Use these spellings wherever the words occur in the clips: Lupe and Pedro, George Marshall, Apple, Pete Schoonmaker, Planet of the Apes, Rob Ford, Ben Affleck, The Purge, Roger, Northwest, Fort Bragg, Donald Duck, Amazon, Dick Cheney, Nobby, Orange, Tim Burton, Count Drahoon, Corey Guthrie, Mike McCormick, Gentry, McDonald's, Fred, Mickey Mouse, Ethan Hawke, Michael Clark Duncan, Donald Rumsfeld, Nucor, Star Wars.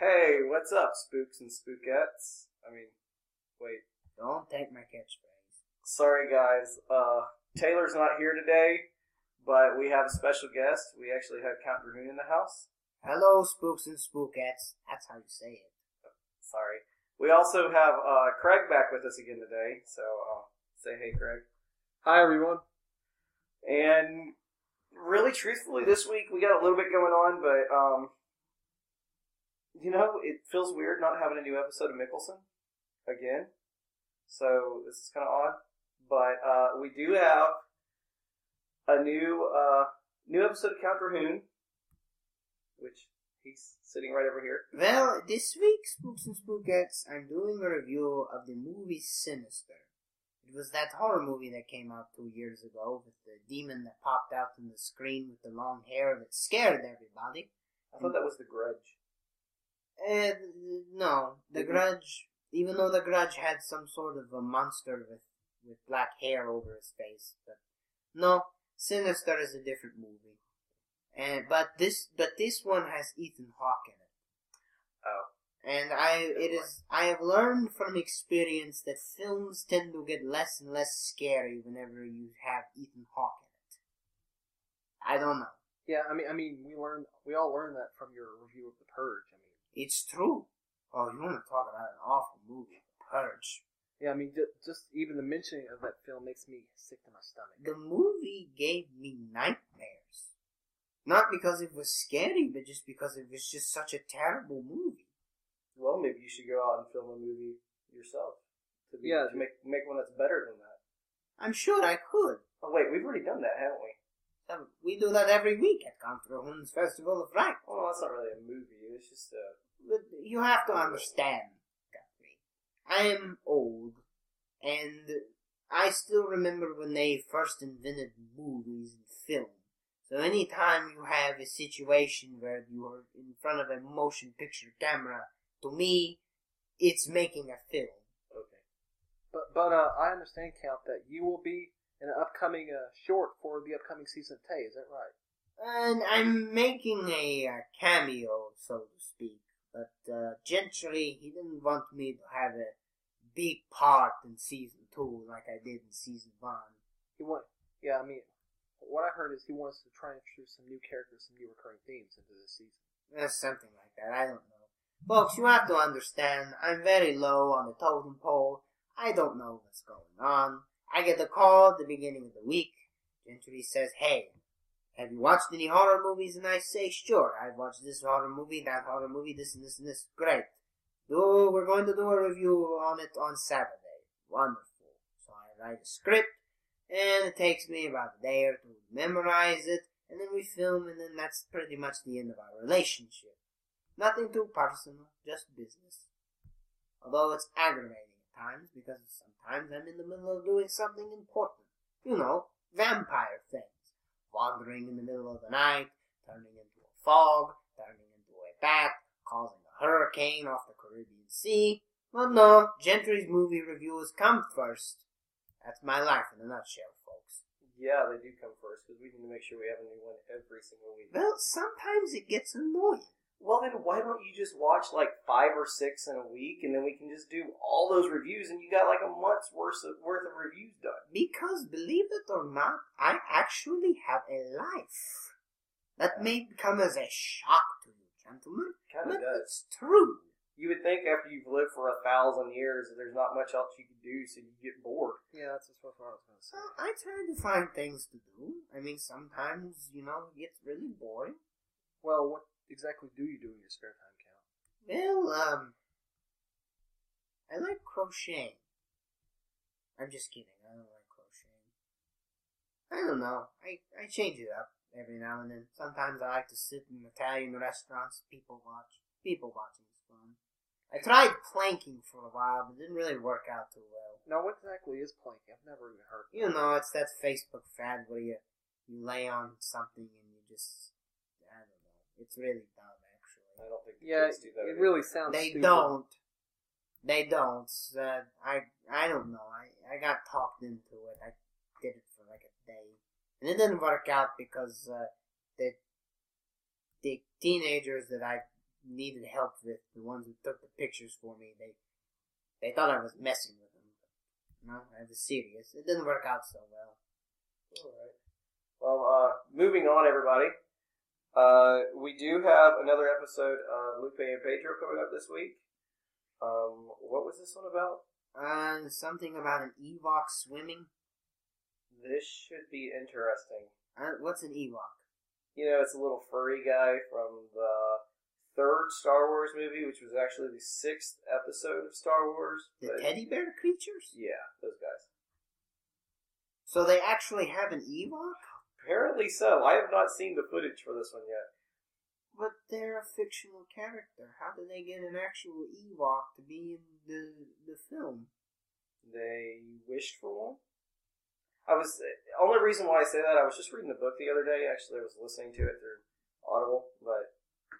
Hey, what's up, spooks and spookettes? I mean, wait. Don't take my catchphrase. Sorry, guys. Taylor's not here today, but we have a special guest. We actually have Count Drahoon in the house. Hello, spooks and spookettes. That's how you say it. Oh, sorry. We also have Craig back with us again today, so say hey, Craig. Hi, everyone. And really, truthfully, this week we got a little bit going on, but you know, it feels weird not having a new episode of Mickelson again. So this is kind of odd, but we do have a new episode of Count Drahoon, which he's sitting right over here. Well, this week, Spooks and Spookettes, I'm doing a review of the movie Sinister. It was that horror movie that came out 2 years ago with the demon that popped out from the screen with the long hair that scared everybody. I thought that was The Grudge. No. The Grudge, even though The Grudge had some sort of a monster with black hair over his face, but no, Sinister is a different movie. And but this one has Ethan Hawke in it. Oh. And I have learned from experience that films tend to get less and less scary whenever you have Ethan Hawke in it. I don't know. Yeah, I mean we all learned that from your review of The Purge. I mean, it's true. Oh, you want to talk about an awful movie, The Purge. Yeah, I mean just even the mentioning of that film makes me sick to my stomach. The movie gave me nightmares. Not because it was scary, but just because it was just such a terrible movie. Well, maybe you should go out and film a movie yourself. To make one that's better than that. I'm sure I could. Oh, wait, we've already done that, haven't we? We do that every week at Count Rahun's Festival of Frank. Well, that's not really a movie. It's just a... But you have to understand, Guthrie. I am old, and I still remember when they first invented movies and film. So any time you have a situation where you are in front of a motion picture camera, to me, it's making a film. Okay. But I understand, Count, that you will be in an upcoming short for the upcoming season of Tay. Is that right? And I'm making a cameo, so to speak. But Gentry, he didn't want me to have a big part in season 2 like I did in season 1. Yeah, I mean, what I heard is he wants to try and introduce some new characters, some new recurring themes into this season. That's something like that. I don't know. Folks, you have to understand, I'm very low on the totem pole. I don't know what's going on. I get a call at the beginning of the week. Gentry says, hey, have you watched any horror movies? And I say, sure, I've watched this horror movie, that horror movie, this and this and this. Great. We're going to do a review on it on Saturday. Wonderful. So I write a script, and it takes me about a day or two to memorize it, and then we film, and then that's pretty much the end of our relationship. Nothing too personal, just business. Although it's aggravating at times, because sometimes I'm in the middle of doing something important. You know, vampire things. Wandering in the middle of the night, turning into a fog, turning into a bat, causing a hurricane off the Caribbean Sea. Well, no, Gentry's movie reviews come first. That's my life in a nutshell, folks. Yeah, they do come first, because we need to make sure we have a new one every single week. Well, sometimes it gets annoying. Well, then why don't you just watch, like, 5 or 6 in a week, and then we can just do all those reviews, and you got, like, a month's worth of reviews done. Because, believe it or not, I actually have a life. That may come as a shock to you, gentlemen, but it's true. You would think after you've lived for 1,000 years, there's not much else you can do, so you get bored. Yeah, that's just what I was going to say. Well, I try to find things to do. I mean, sometimes, you know, it gets really boring. Well, what exactly do you do in your spare time, Count? Well, I like crocheting. I'm just kidding. I don't like crocheting. I don't know. I change it up every now and then. Sometimes I like to sit in Italian restaurants. People watching is fun. I tried planking for a while, but it didn't really work out too well. Now, what exactly is planking? I've never even heard of it. You know, it's that Facebook fad where you lay on something and you just... It's really dumb, actually. I don't think kids do that. It really sounds stupid. They don't. I don't know. I got talked into it. I did it for like a day. And it didn't work out because the teenagers that I needed help with, the ones who took the pictures for me, they thought I was messing with them. But no, I was serious. It didn't work out so well. All right. Well, moving on, everybody. We do have another episode of Lupe and Pedro coming up this week. What was this one about? Something about an Ewok swimming. This should be interesting. What's an Ewok? You know, it's a little furry guy from the third Star Wars movie, which was actually the 6th episode of Star Wars. The teddy bear creatures? Yeah, those guys. So they actually have an Ewok? Apparently so. I have not seen the footage for this one yet. But they're a fictional character. How do they get an actual Ewok to be in the film? They wished for one. The only reason why I say that, I was just reading a book the other day. Actually, I was listening to it through Audible, but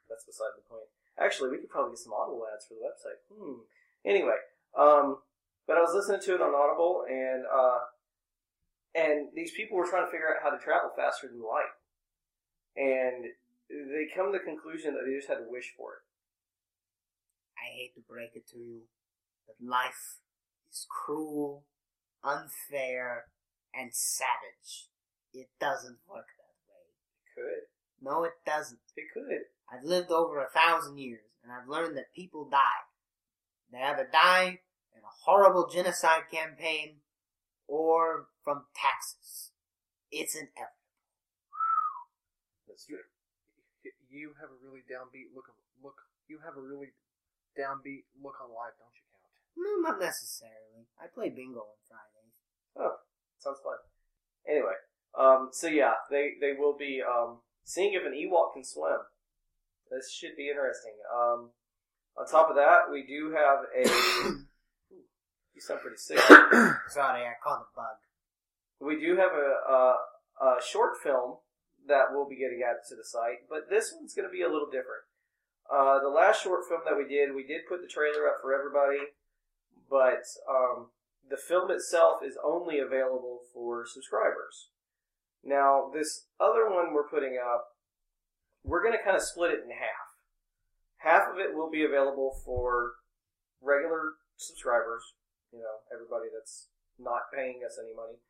that's beside the point. Actually, we could probably get some Audible ads for the website. Anyway, but I was listening to it on Audible, and these people were trying to figure out how to travel faster than light. And they come to the conclusion that they just had to wish for it. I hate to break it to you, but life is cruel, unfair, and savage. It doesn't work that way. It could. No, it doesn't. It could. I've lived over 1,000 years, and I've learned that people die. They either die in a horrible genocide campaign, or from taxes. It's an effort. That's true. You have a really downbeat look on life, don't you, Count? No, not necessarily. I play bingo on Fridays. Oh. Sounds fun. Anyway, so yeah, they will be seeing if an Ewok can swim. This should be interesting. On top of that, we do have a... You sound pretty sick. Sorry, I caught a bug. We do have a short film that will be getting added to the site, but this one's going to be a little different. The last short film that we did put the trailer up for everybody, but... the film itself is only available for subscribers. Now, this other one we're putting up, we're going to kind of split it in half. Half of it will be available for regular subscribers, you know, everybody that's not paying us any money.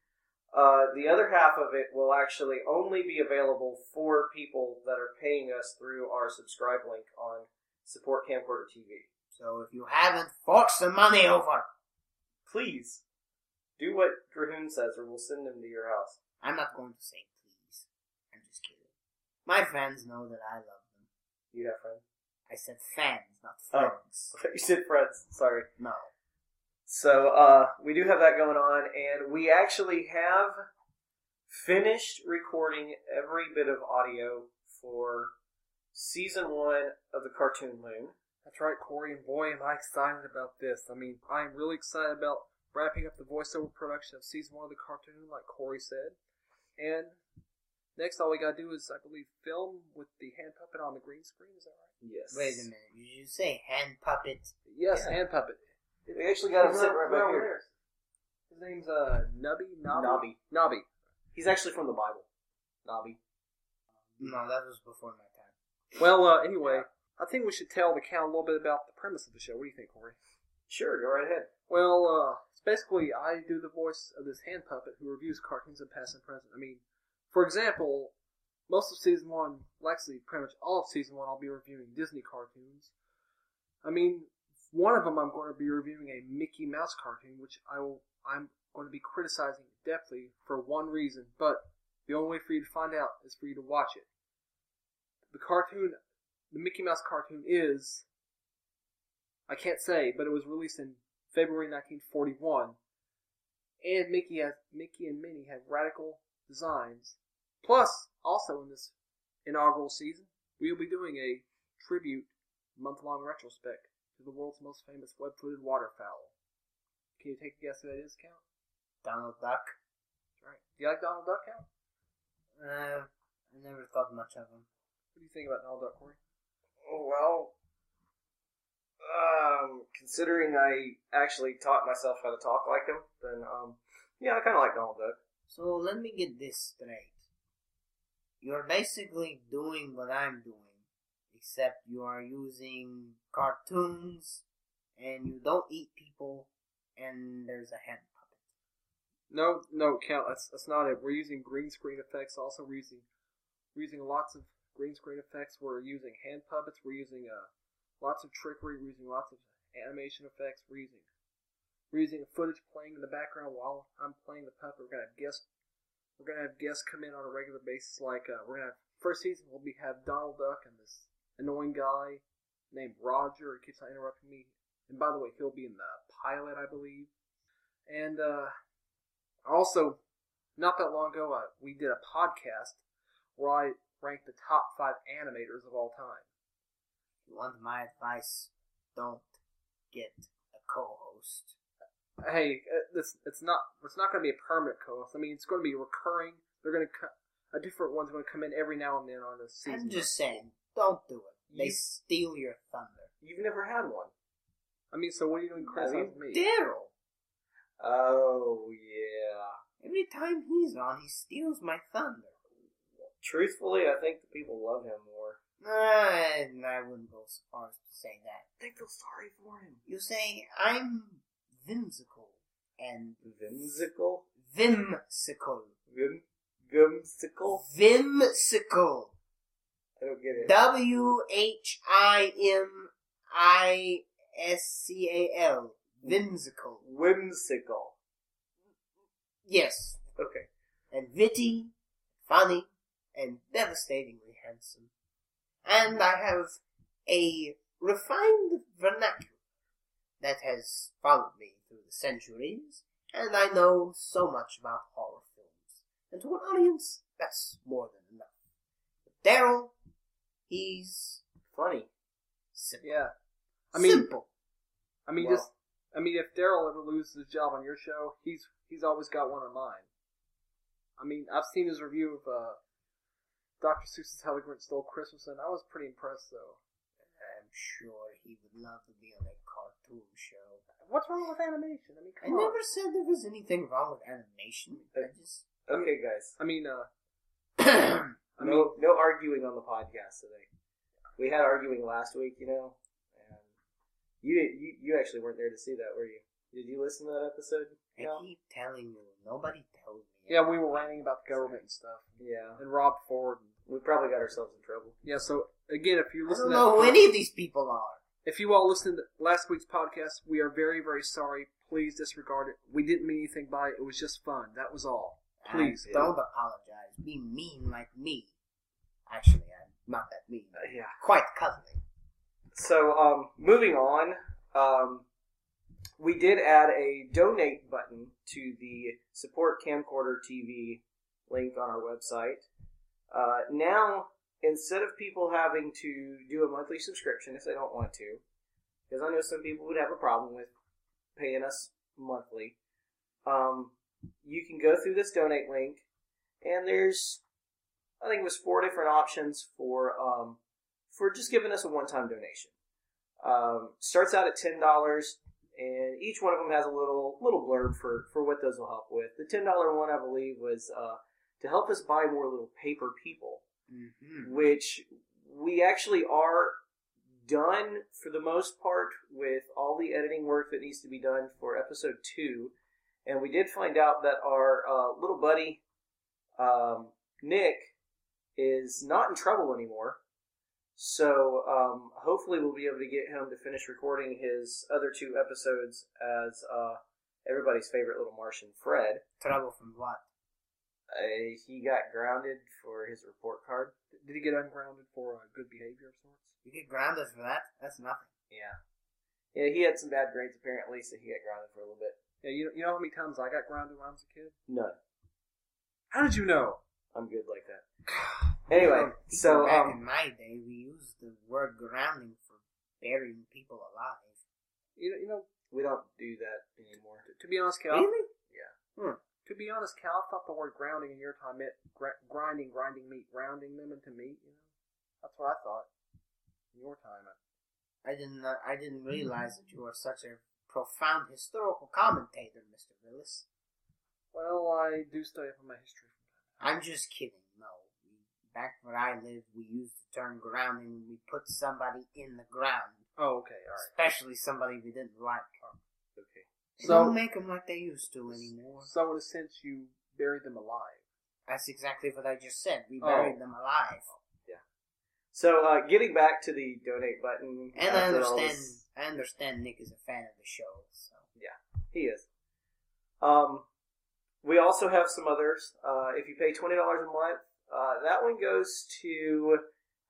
The other half of it will actually only be available for people that are paying us through our subscribe link on Support Camcorder TV. So if you haven't, fork some money over. Please, do what Drahoon says or we'll send him to your house. I'm not going to say please. I'm just kidding. My fans know that I love them. You have friends? I said fans, not friends. Oh, you said friends. Sorry. No. So, we do have that going on, and we actually have finished recording every bit of audio for Season 1 of the Cartoon Loon. That's right, Corey, and boy, am I excited about this. I mean, I am really excited about wrapping up the voiceover production of Season 1 of the Cartoon, like Corey said. And next, all we gotta do is, I believe, film with the hand puppet on the green screen, is that right? Yes. Wait a minute, did you say hand puppet? Yes, yeah. Hand puppet. We actually got him sitting right back here. His name's, Nobby. Nobby. He's actually from the Bible. Nobby. No, that was before my time. Well, anyway... Yeah. I think we should tell the Count a little bit about the premise of the show. What do you think, Corey? Sure, go right ahead. Well, it's basically I do the voice of this hand puppet who reviews cartoons of past and present. I mean, for example, most of Season 1, actually pretty much all of Season 1, I'll be reviewing Disney cartoons. I mean, one of them I'm going to be reviewing a Mickey Mouse cartoon, which I'm going to be criticizing deeply for one reason, but the only way for you to find out is for you to watch it. The Mickey Mouse cartoon is, I can't say, but it was released in February 1941, and Mickey and Minnie have radical designs. Plus, also in this inaugural season, we will be doing a tribute, month-long retrospect to the world's most famous web-footed waterfowl. Can you take a guess who that is, Count? Donald Duck. That's right. Do you like Donald Duck, Count? I never thought much of him. What do you think about Donald Duck, Corey? Oh, well, considering I actually taught myself how to talk like him, then, yeah, I kind of like Donald Duck. So let me get this straight. You're basically doing what I'm doing, except you are using cartoons and you don't eat people and there's a hand puppet. No, Cal, that's not it. We're using green screen effects. Also, we're using lots of green screen effects. We're using hand puppets. We're using lots of trickery. We're using lots of animation effects. We're using footage playing in the background while I'm playing the puppet. We're gonna have guests come in on a regular basis. Like first season we'll have Donald Duck and this annoying guy named Roger. He keeps on interrupting me. And by the way, he'll be in the pilot, I believe. And also, not that long ago, we did a podcast where I ranked the top 5 animators of all time. If you want my advice, don't get a co-host. Hey, it's not going to be a permanent co-host. I mean, it's going to be recurring. They're going to a different one's going to come in every now and then on the season. I'm just saying, don't do it. They steal your thunder. You've never had one. I mean, so what are you doing criticizing me? Daryl! Oh, yeah. Every time he's on, he steals my thunder. Truthfully, I think the people love him more. I wouldn't go so far as to say that. They feel sorry for him. You say, I'm whimsical. And whimsical? Whimsical. Whimsical? Whimsical. I don't get it. WHIMISCAL. Whimsical. Whimsical. Yes. Okay. And witty, funny, and devastatingly handsome. And I have a refined vernacular that has followed me through the centuries, and I know so much about horror films. And to an audience, that's more than enough. But Daryl, he's funny. Simple. Yeah. Simple. I mean, if Daryl ever loses his job on your show, he's always got one on mine. I mean, I've seen his review of Dr. Seuss's Hellygrin Stole Christmas, and I was pretty impressed, though. I'm sure he would love to be on a cartoon show. What's wrong with animation? I mean, come on. I never said there was anything wrong with animation. Okay, guys. I mean, no arguing on the podcast today. We had arguing last week, you know. You actually weren't there to see that, were you? Did you listen to that episode? I keep telling you, nobody told me. Yeah, we were ranting about the government and stuff. Yeah, and Rob Ford. We probably got ourselves in trouble. Yeah. So again, if you listen, I don't know who any of these people are. If you all listened to last week's podcast, we are very, very sorry. Please disregard it. We didn't mean anything by it. It was just fun. That was all. Please don't apologize. Be mean like me. Actually, I'm not that mean. Yeah, quite cuddly. So, moving on, we did add a donate button to the Support Camcorder TV link on our website. Now, instead of people having to do a monthly subscription if they don't want to, because I know some people would have a problem with paying us monthly, you can go through this donate link, and there's, I think it was 4 different options for just giving us a one-time donation. Starts out at $10, and each one of them has a little blurb for what those will help with. The $10 one, I believe, was to help us buy more little paper people, mm-hmm. which we actually are done, for the most part, with all the editing work that needs to be done for episode 2. And we did find out that our little buddy, Nick, is not in trouble anymore. So, hopefully we'll be able to get him to finish recording his other 2 episodes as everybody's favorite little Martian, Fred. Trouble from what? He got grounded for his report card. Did he get ungrounded for good behavior of sorts? You get grounded for that? That's nothing. Yeah. Yeah, he had some bad grades apparently, so he got grounded for a little bit. Yeah, you know how many times I got grounded when I was a kid? None. How did you know? I'm good like that. Anyway, so back in my day, we used the word grounding for burying people alive. You know, we don't do that anymore. To be honest, Cal. Really? Yeah. To be honest, Cal, I thought the word grounding in your time meant grinding meat, rounding them into meat. You know, that's what I thought in your time. I didn't realize that you were such a profound historical commentator, Mr. Willis. Well, I do study up on my history. I'm just kidding. No, Back when I lived, we used the term grounding when we put somebody in the ground. Oh, okay, all right. Especially somebody we didn't like. Oh, okay. So, don't make them like they used to anymore. So, in a sense, you buried them alive. That's exactly what I just said. We buried them alive. Yeah. So, getting back to the donate button. And I understand Nick is a fan of the show. So. Yeah, he is. We also have some others. If you pay $20 a month, that one goes to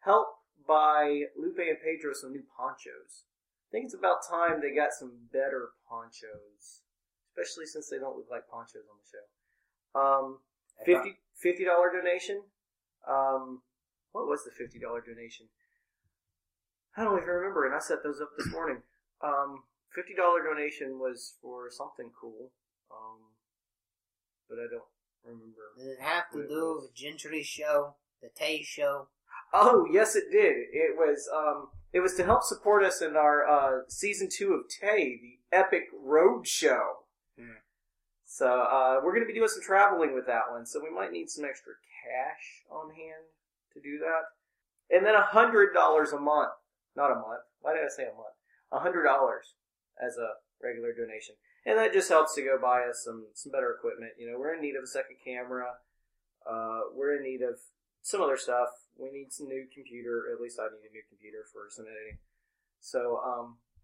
help buy Lupe and Pedro some new ponchos. I think it's about time they got some better ponchos, especially since they don't look like ponchos on the show. $50 donation. What was the $50 donation? I don't even remember, and I set those up this morning. $50 donation was for something cool, but I don't remember. Did it have to do with the Gentry show, the Tay show? Oh, yes it did. It was to help support us in our Season 2 of Tay, the epic road show. Hmm. So we're going to be doing some traveling with that one, so we might need some extra cash on hand to do that. And then $100 a month. Not a month. Why did I say a month? $100 as a regular donation. And that just helps to go buy us some better equipment. You know, we're in need of a second camera. We're in need of some other stuff. We need some new computer. At least I need a new computer for some editing. So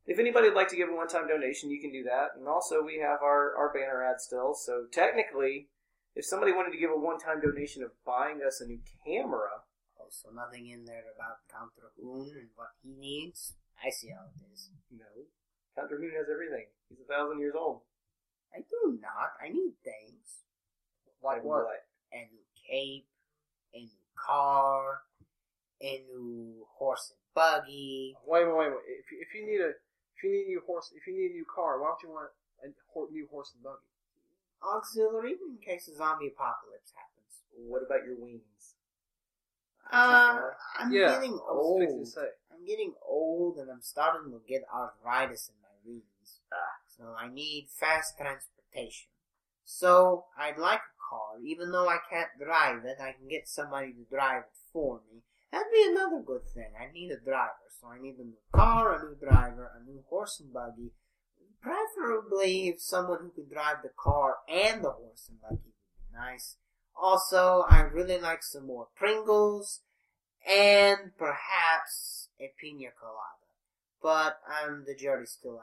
if anybody would like to give a one-time donation, you can do that. And also we have our banner ad still. So technically, if somebody wanted to give a one-time donation of buying us a new camera. Oh, so nothing in there about Count Drahoon and what he needs? I see how it is. No. Count Drahoon has everything. He's 1,000 years old. I do not. I need things. Like what? A new cape, a new car, a new horse and buggy. Wait. If you need a new car, why don't you want a new horse and buggy? Auxiliary in case a zombie apocalypse happens. What about your wings? I'm getting old. I'm getting old, and I'm starting to get arthritis in my wings. So I need fast transportation. So I'd like a car, even though I can't drive it. I can get somebody to drive it for me. That'd be another good thing. I need a driver, so I need a new car, a new driver, a new horse and buggy. Preferably, if someone who can drive the car and the horse and buggy would be nice. Also, I really like some more Pringles, and perhaps a pina colada. But the jury's still out on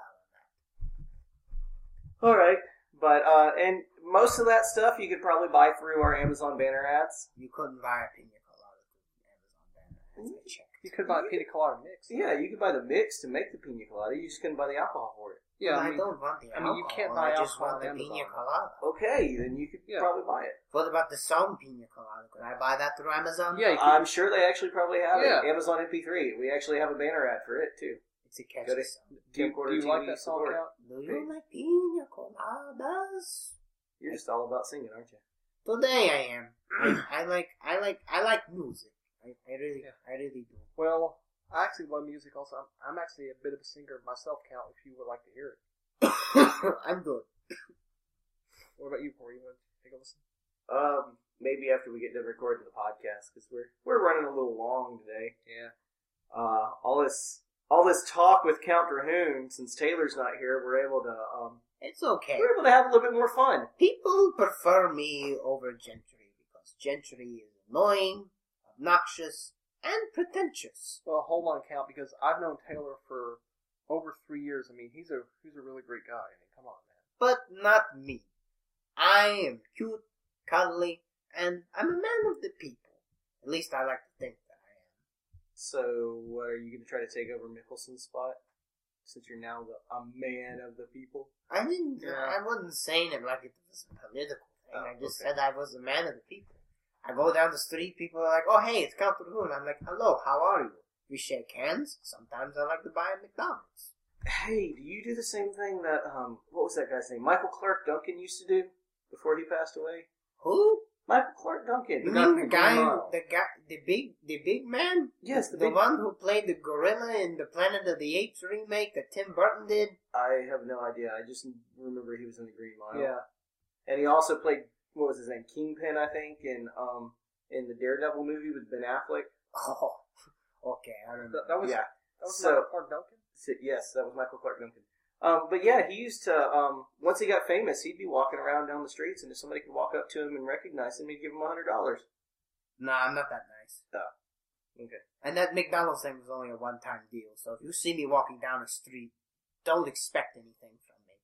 that. Alright, but, and most of that stuff you could probably buy through our Amazon banner ads. You couldn't buy a pina colada through Amazon banner ads. Mm-hmm. I checked. You could buy a pina colada mix. Yeah, you could buy the mix to make the pina colada, you just couldn't buy the alcohol for it. Yeah, I mean, don't want the alcohol. I mean, you can't buy alcohol on Amazon. I just want the pina colada. Okay, then you could probably buy it. What about the song pina colada? Could I buy that through Amazon? Yeah, I'm sure they actually probably have it. Amazon MP3. We actually have a banner ad for it, too. It's a catchy song. Do you like that song, Count? Do you like pina coladas? You're just all about singing, aren't you? Today I am. I like music. I really do. Well, I actually love music also. I'm actually a bit of a singer myself, Count, if you would like to hear it. I'm good. What about you, Corey? You want to take a listen? Maybe after we get done recording the podcast, because we're running a little long today. Yeah. All this talk with Count Drahoon, since Taylor's not here, we're able to... it's okay. We're able to have a little bit more fun. People prefer me over Gentry, because Gentry is annoying, obnoxious, and pretentious. Well, hold on, Count, because I've known Taylor for over 3 years. I mean, he's a really great guy. I mean, come on, man. But not me. I am cute, cuddly, and I'm a man of the people. At least I like to think that I am. So, are you going to try to take over Mickelson's spot? Since you're now a man of the people? I didn't. Yeah. I wasn't saying it like it was a political thing. I just said I was a man of the people. I go down the street, people are like, oh, hey, it's Count Drahoon. I'm like, hello, how are you? We shake hands. Sometimes I like to buy a McDonald's. Hey, do you do the same thing that, what was that guy's name? Michael Clark Duncan used to do before he passed away? Who? Michael Clark Duncan. You mean the big man? Yes, the big one who played the gorilla in the Planet of the Apes remake that Tim Burton did? I have no idea. I just remember he was in the Green Mile. Yeah. And he also played... What was his name? Kingpin, I think, and in the Daredevil movie with Ben Affleck. Oh, okay, I remember. That was Michael Clark Duncan? Yes, that was Michael Clark Duncan. But yeah, he used to, once he got famous, he'd be walking around down the streets, and if somebody could walk up to him and recognize him, he'd give him $100. Nah, I'm not that nice. Oh, okay. And that McDonald's thing was only a one-time deal, so if you see me walking down the street, don't expect anything from me.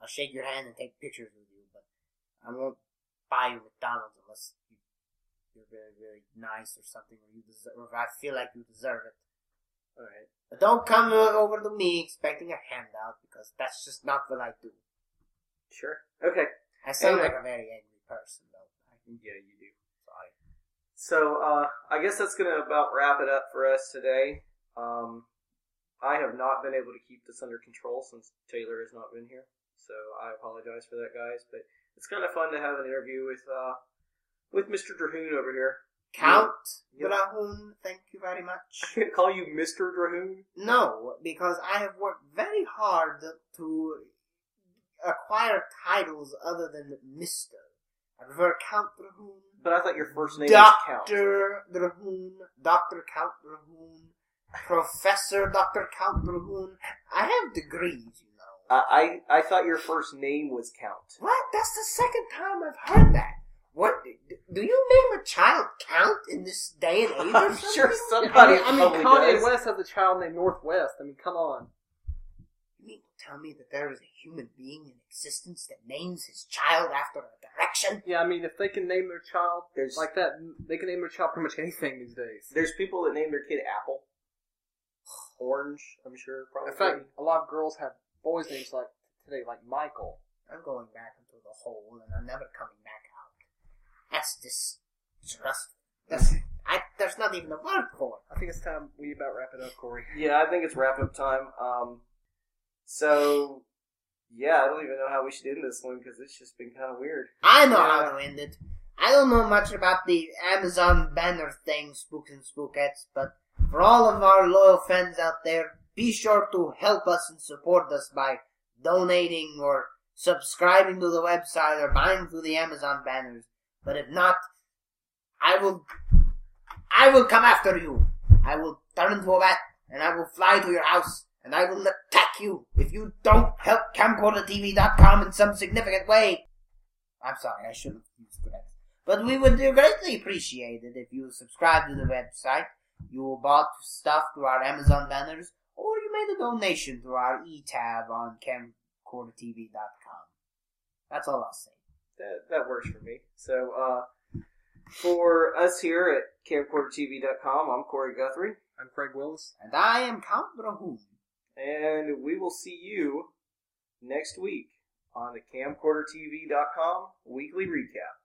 I'll shake your hand and take pictures with you, but I won't buy you McDonald's unless you're really, really nice or something, or if I feel like you deserve it. Alright. But don't come over to me expecting a handout, because that's just not what I do. Sure. Okay. I sound like a very angry person, though. Yeah, you do. Sorry. So, I guess that's going to about wrap it up for us today. I have not been able to keep this under control since Taylor has not been here, so I apologize for that, guys, but it's kind of fun to have an interview with Mr. Drahoon over here. Count Drahoon, thank you very much. I can't call you Mr. Drahoon? No, because I have worked very hard to acquire titles other than Mr. I prefer Count Drahoon. But I thought your first name was Count. Dr. Drahoon, Dr. Count Drahoon, Professor Dr. Count Drahoon. I have degrees, you know. I thought your first name was Count. What? That's the second time I've heard that. What? Do you name a child Count in this day and age? I'm sure somebody Kanye West has a child named Northwest. I mean, come on. You mean to tell me that there is a human being in existence that names his child after a direction? Yeah, I mean, if they can name their child like that, they can name their child pretty much anything these days. There's people that name their kid Apple. Orange, I'm sure. Probably. In fact, a lot of girls have boys' names like today, like Michael. I'm going back into the hole, and I'm never coming back out. That's distrustful. There's not even a word for it. I think it's time we about wrap it up, Corey. Yeah, I think it's wrap-up time. So, yeah, I don't even know how we should end this one, because it's just been kind of weird. I know how to end it. I don't know much about the Amazon banner thing, Spooks and Spookettes, but for all of our loyal fans out there, be sure to help us and support us by donating or subscribing to the website or buying through the Amazon banners. But if not, I will come after you. I will turn into a bat, and I will fly to your house, and I will attack you if you don't help CamcorderTV.com in some significant way. I'm sorry, I shouldn't use that. But we would greatly appreciate it if you subscribe to the website, you bought stuff through our Amazon banners, or you made a donation through our e-tab on CamcorderTV.com. That's all I'll say. That works for me. So, for us here at CamcorderTV.com, I'm Corey Guthrie. I'm Craig Willis. And I am Count Drahoon. And we will see you next week on the CamcorderTV.com Weekly Recap.